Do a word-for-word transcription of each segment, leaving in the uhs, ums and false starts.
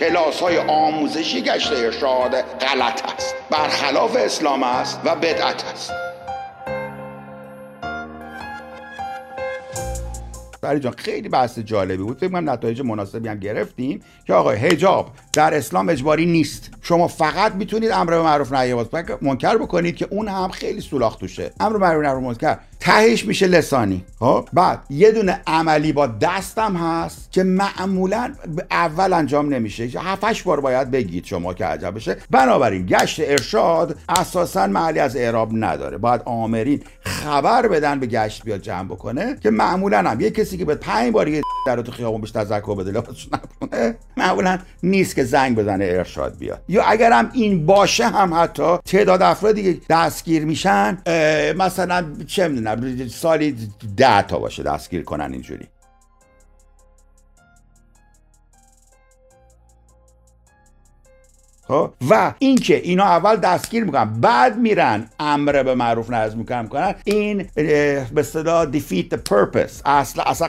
کلاس‌های آموزشی گشت ارشاد غلط است، برخلاف اسلام است و بدعت است. برای جان خیلی بحث جالبی بود، فکر می‌کنم نتایج مناسبی هم گرفتیم که آقا حجاب در اسلام اجباری نیست، شما فقط میتونید امر به معروف نهی از منکر بکنید که اون هم خیلی سولاخ توشه. امر به معروف نهی از منکر تهش میشه لسانی ها، بعد یه دونه عملی با دستم هست که معمولا اول انجام نمیشه، هفت هشت بار باید بگید شما که عجب بشه. بنابراین گشت ارشاد اساسا محلی از اعراب نداره، باید آمرین خبر بدن به گشت بیاد جمع بکنه، که معمولا هم یه کسی که به پنج بار یه در تو خیابون بهش تذکر بده لباسش نکنه معمولا نیست که زنگ بزنه ارشاد بیاد، یا اگرم این باشه هم حتی تعداد افرادی که دستگیر میشن مثلا چه میدونم سالی ده تا باشه دستگیر کنن اینجوری. و اینکه اینا اول دستگیر میکنن بعد میرن امر به معروف نهی از منکر میکنن، این به اصطلاح دیفیت پرپس، اصلا اصلا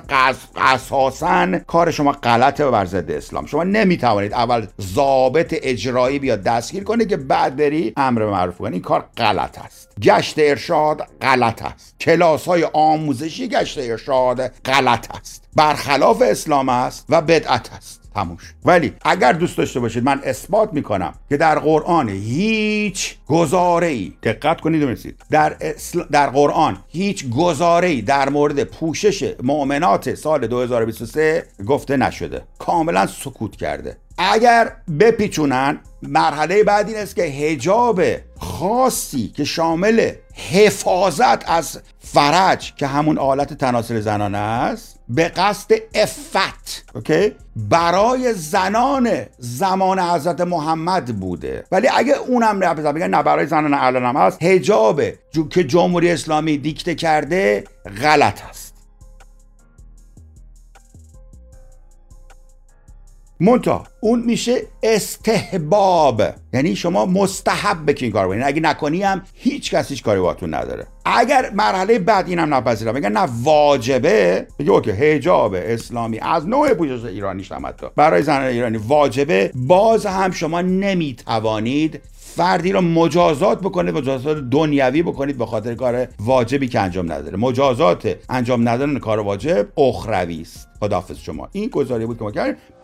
اساسا کار شما غلطه و بر ضد اسلام. شما نمیتوانید اول ضابط اجرایی بیاد دستگیر کنه که بعد بری امر به معروف کنی، این کار غلط است. گشت ارشاد غلط است، کلاس های آموزشی گشت ارشاد غلط است، برخلاف اسلام است و بدعت است. تموش. ولی اگر دوست داشته باشید من اثبات میکنم که در قرآن هیچ گزاره‌ای، دقت کنید و ببینید، در اسل... در قرآن هیچ گزاره‌ای در مورد پوشش مؤمنات سال دو هزار و بیست و سه گفته نشده، کاملا سکوت کرده. اگر بپیچونن مرحله بعد این است که حجاب خاصی که شامل حفاظت از فرج که همون آلت تناسل زنانه است به قصد عفت، اوکی، برای زنان زمان حضرت محمد بوده. ولی اگه اونم نپذیرن بگن نه برای زنان الان هم هست، حجاب که جمهوری اسلامی دیکته کرده غلط است. منتها اون میشه استحباب، یعنی شما مستحب که این کار کنید، اگه نکنی هم هیچ کس هیچ کاری باهاتون نداره. اگر مرحله بعد اینم نپذیرم بگن نه واجبه، میگه اوکی حجاب اسلامی از نوع پوشش ایرانی حتی برای زنان ایرانی واجبه، باز هم شما نمیتوانید فردی را مجازات بکنید، مجازات دنیوی بکنید به خاطر کار واجبی که انجام نداره. مجازات انجام ندادن کار واجب اخروی است. خداحافظ شما. این گزاره‌ای بود که ما کردیم.